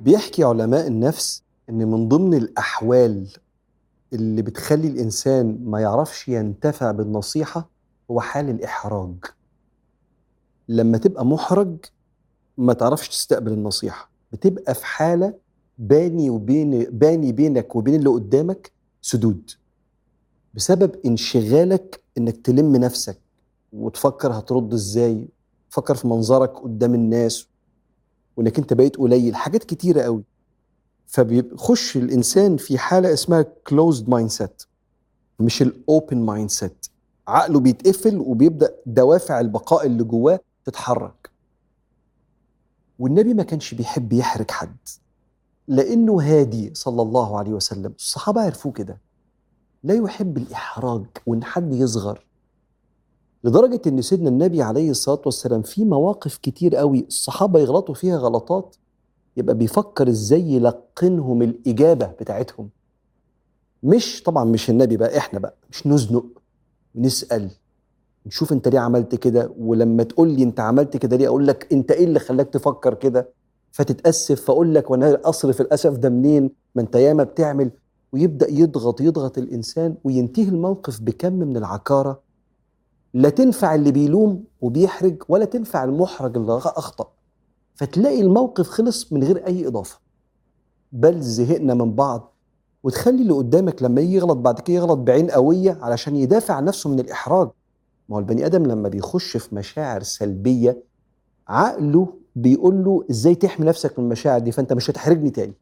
بيحكي علماء النفس إن من ضمن الأحوال اللي بتخلي الإنسان ما يعرفش ينتفع بالنصيحة هو حال الإحراج. لما تبقى محرج ما تعرفش تستقبل النصيحة، بتبقى في حالة باني بينك وبين اللي قدامك سدود بسبب انشغالك إنك تلم نفسك وتفكر هترد إزاي، تفكر في منظرك قدام الناس وإنك أنت بقيت قليل، حاجات كتيرة قوي. فبيخش الإنسان في حالة اسمها closed mindset مش open mindset، عقله بيتقفل وبيبدأ دوافع البقاء اللي جواه تتحرك. والنبي ما كانش بيحب يحرج حد لأنه هادي صلى الله عليه وسلم، الصحابة عرفوه كده، لا يحب الإحراج وإن حد يصغر، لدرجة إن سيدنا النبي عليه الصلاة والسلام في مواقف كتير قوي الصحابة يغلطوا فيها غلطات يبقى بيفكر إزاي يلقنهم الإجابة بتاعتهم. مش النبي بقى، إحنا بقى مش نزنق، نسأل نشوف أنت ليه عملت كده، ولما تقول لي أنت عملت كده ليه أقول لك أنت إيه اللي خلاك تفكر كده، فتتأسف فأقول لك وأنا أصرف الأسف ده منين، ما أنت ياما بتعمل، ويبدأ يضغط الإنسان وينتهي الموقف بكم من العكارة لا تنفع اللي بيلوم وبيحرج ولا تنفع المحرج اللي أخطأ، فتلاقي الموقف خلص من غير أي إضافة، بل زهقنا من بعض. وتخلي اللي قدامك لما يغلط بعد كده يغلط بعين قوية علشان يدافع عن نفسه من الإحراج. ما هو البني آدم لما بيخش في مشاعر سلبية عقله بيقول له إزاي تحمي نفسك من المشاعر دي، فأنت مش هتحرجني تاني،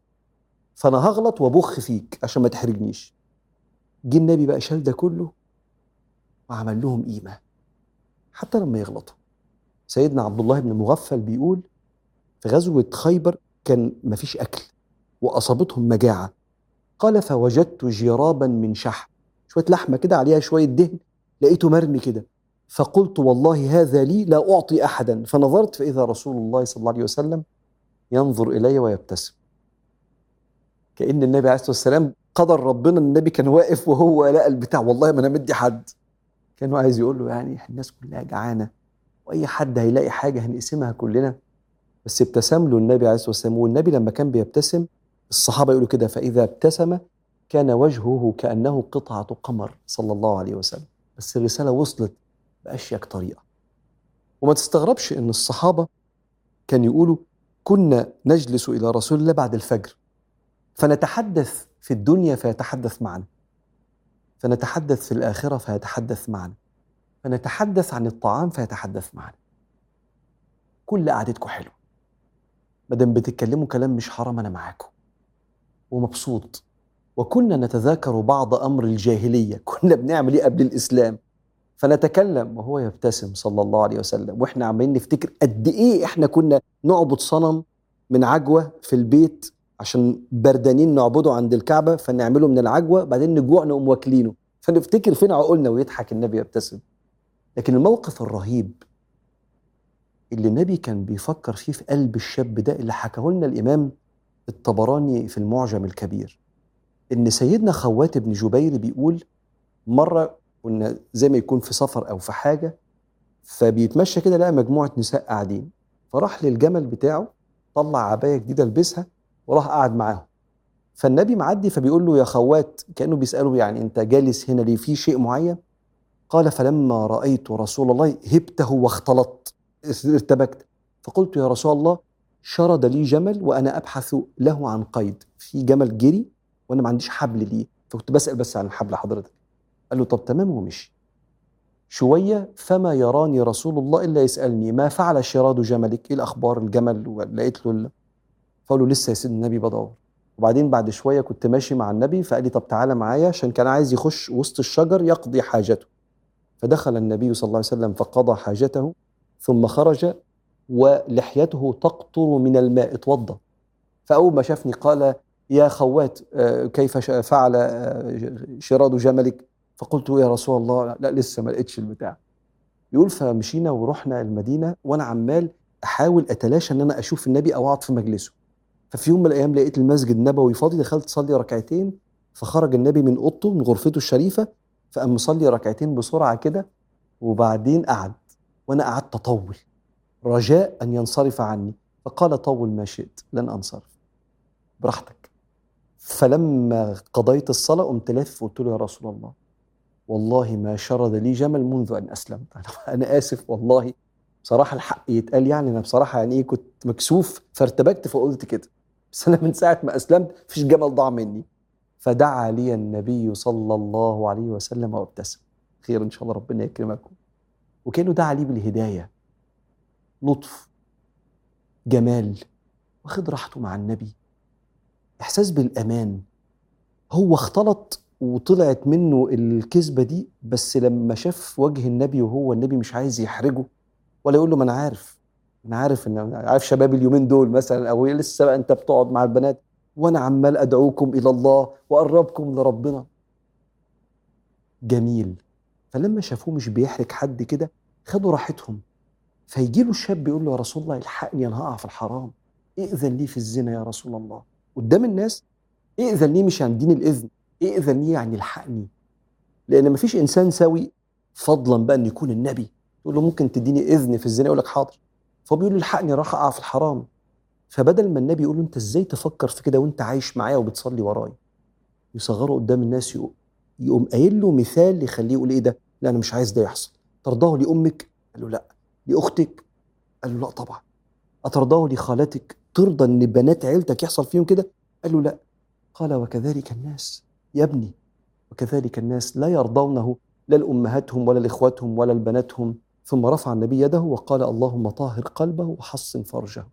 فأنا هغلط وبخ فيك عشان ما تحرجنيش. جه النبي بقى شال ده كله وعمل لهم قيمة حتى لما يغلطوا. سيدنا عبد الله بن مغفل بيقول في غزوة خيبر كان مفيش أكل وأصابتهم مجاعة، قال فوجدت جرابا من شحم، شوية لحمة كده عليها شوية دهن، لقيته مرمي كده، فقلت والله هذا لي لا أعطي أحدا، فنظرت فإذا رسول الله صلى الله عليه وسلم ينظر إلي ويبتسم، كأن النبي عليه الصلاة والسلام قدر ربنا النبي كان واقف وهو لقى البتاع، والله ما أنا مدي حد، كانوا عايز يقول له يعني الناس كلها جعانة وأي حد هيلاقي حاجة هنقسمها كلنا، بس ابتسم له النبي عليه الصلاة والسلام. والنبي لما كان بيبتسم الصحابة يقولوا كده فإذا ابتسم كان وجهه كأنه قطعة قمر صلى الله عليه وسلم. بس الرسالة وصلت بأشيك طريقة. وما تستغربش إن الصحابة كان يقولوا كنا نجلس إلى رسول الله بعد الفجر فنتحدث في الدنيا فيتحدث معنا، فنتحدث في الآخرة فيتحدث معنا، فنتحدث عن الطعام فيتحدث معنا، كل قعدتكم حلوة مادام بتتكلموا كلام مش حرام أنا معاكم ومبسوط. وكنا نتذاكر بعض أمر الجاهلية، كنا بنعمل إيه قبل الإسلام، فنتكلم وهو يبتسم صلى الله عليه وسلم، وإحنا عمالين نفتكر قد إيه إحنا كنا نعبد صنم من عجوة في البيت عشان بردانين نعبده عند الكعبة، فنعمله من العجوة بعدين نجوع نقوم واكلينه، فنفتكر فين عقولنا، ويضحك النبي يبتسم. لكن الموقف الرهيب اللي النبي كان بيفكر فيه في قلب الشاب ده اللي حكاه لنا الإمام الطبراني في المعجم الكبير، إن سيدنا خوات بن جبير بيقول مرة كنا زي ما يكون في سفر أو في حاجة، فبيتمشى كده لقى مجموعة نساء قاعدين، فراح للجمل بتاعه طلع عباية جديدة لبسها وراح قاعد معاهم، فالنبي معدي فبيقول له يا خوات، كأنه بيسأله يعني أنت جالس هنا ليه، في شيء معين؟ قال فلما رأيت رسول الله هبته واختلطت، ارتبكت، فقلت يا رسول الله شرد لي جمل وأنا أبحث له عن قيد، في جمل جري وأنا ما عنديش حبل ليه، فكنت بسأل بس عن الحبل حضرتك. قال له طب تمام ومشي. شوية فما يراني رسول الله إلا يسألني ما فعل شراد جملك، إيه الأخبار الجمل، ولقيت له، فقال له لسه يا سيد النبي بدور. وبعدين بعد شوية كنت ماشي مع النبي فقال لي طب تعالى معايا عشان كان عايز يخش وسط الشجر يقضي حاجته، فدخل النبي صلى الله عليه وسلم فقضى حاجته ثم خرج ولحيته تقطر من الماء، اتوضى، فأول ما شافني قال يا خوات كيف فعل شراد جملك، فقلت يا رسول الله لا لسه ما لقيتش البتاع. يقول فمشينا ورحنا المدينة وأنا عمال أحاول أتلاشى أن أنا أشوف النبي أو أقعد في مجلسه، ففي يوم من الأيام لقيت المسجد النبوي فاضي، دخلت أصلي ركعتين، فخرج النبي من أوضته من غرفته الشريفة فقام مصلي ركعتين بسرعة كده، وبعدين قعد وأنا قعدت أطول رجاء أن ينصرف عني، فقال طول ما شئت لن أنصرف. براحتك. فلما قضيت الصلاة قمت لف وقلت له يا رسول الله والله ما شرد لي جمل منذ أن أسلمت. أنا آسف والله بصراحة الحق يتقال يعني، أنا بصراحة يعني كنت مكسوف فارتبكت فقلت كده، بس أنا من ساعة ما أسلمت فيش جمل ضاع مني. فدعا لي النبي صلى الله عليه وسلم وابتسم، خير إن شاء الله ربنا يكرمكم. وكأنه دعا لي بالهداية، لطف، جمال، واخد راحته مع النبي، إحساس بالأمان. هو اختلط وطلعت منه الكذبة دي، بس لما شاف وجه النبي وهو النبي مش عايز يحرجه ولا يقول له ما أنا عارف، أنا عارف إن عارف شباب اليومين دول مثلا أو لسه بقى أنت بتقعد مع البنات وأنا عمال أدعوكم إلى الله وأقربكم لربنا. جميل. فلما شافوه مش بيحرج حد كده خدوا راحتهم. فيجيله الشاب يقول له يا رسول الله الحقني أنا هقع في الحرام، إئذن لي في الزنا يا رسول الله قدام الناس. إئذن لي مش عن دين الإذن، إئذن لي يعني الحقني، لأن مفيش إنسان سوي، فضلا بقى أن يكون النبي. يقول له ممكن تديني إذن في الزنا؟ يقول لك حاضر. فبيقول له الحقني راح أقع في الحرام. فبدل ما النبي يقول له أنت إزاي تفكر في كده وأنت عايش معايا وبتصلي وراي، يصغره قدام الناس، يقوم قايل له مثال يخليه يقول إيه ده، لا أنا مش عايز ده يحصل. ترضاه لأمك؟ قال له لا. لأختك؟ قال له لا طبعا. أترضاه لخالتك؟ ترضى أن بنات عيلتك يحصل فيهم كده؟ قال له لا. قال وكذلك الناس يا ابني، وكذلك الناس لا يرضونه لا لأمهاتهم ولا لإخواتهم ولا لبناتهم. ثم رفع النبي يده وقال اللهم طهر قلبه وحصن فرجه،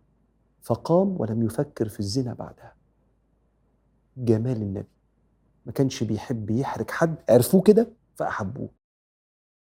فقام ولم يفكر في الزنا بعدها. جمال النبي، ما كانش بيحب يحرج حد، عرفوه كده فأحبوه.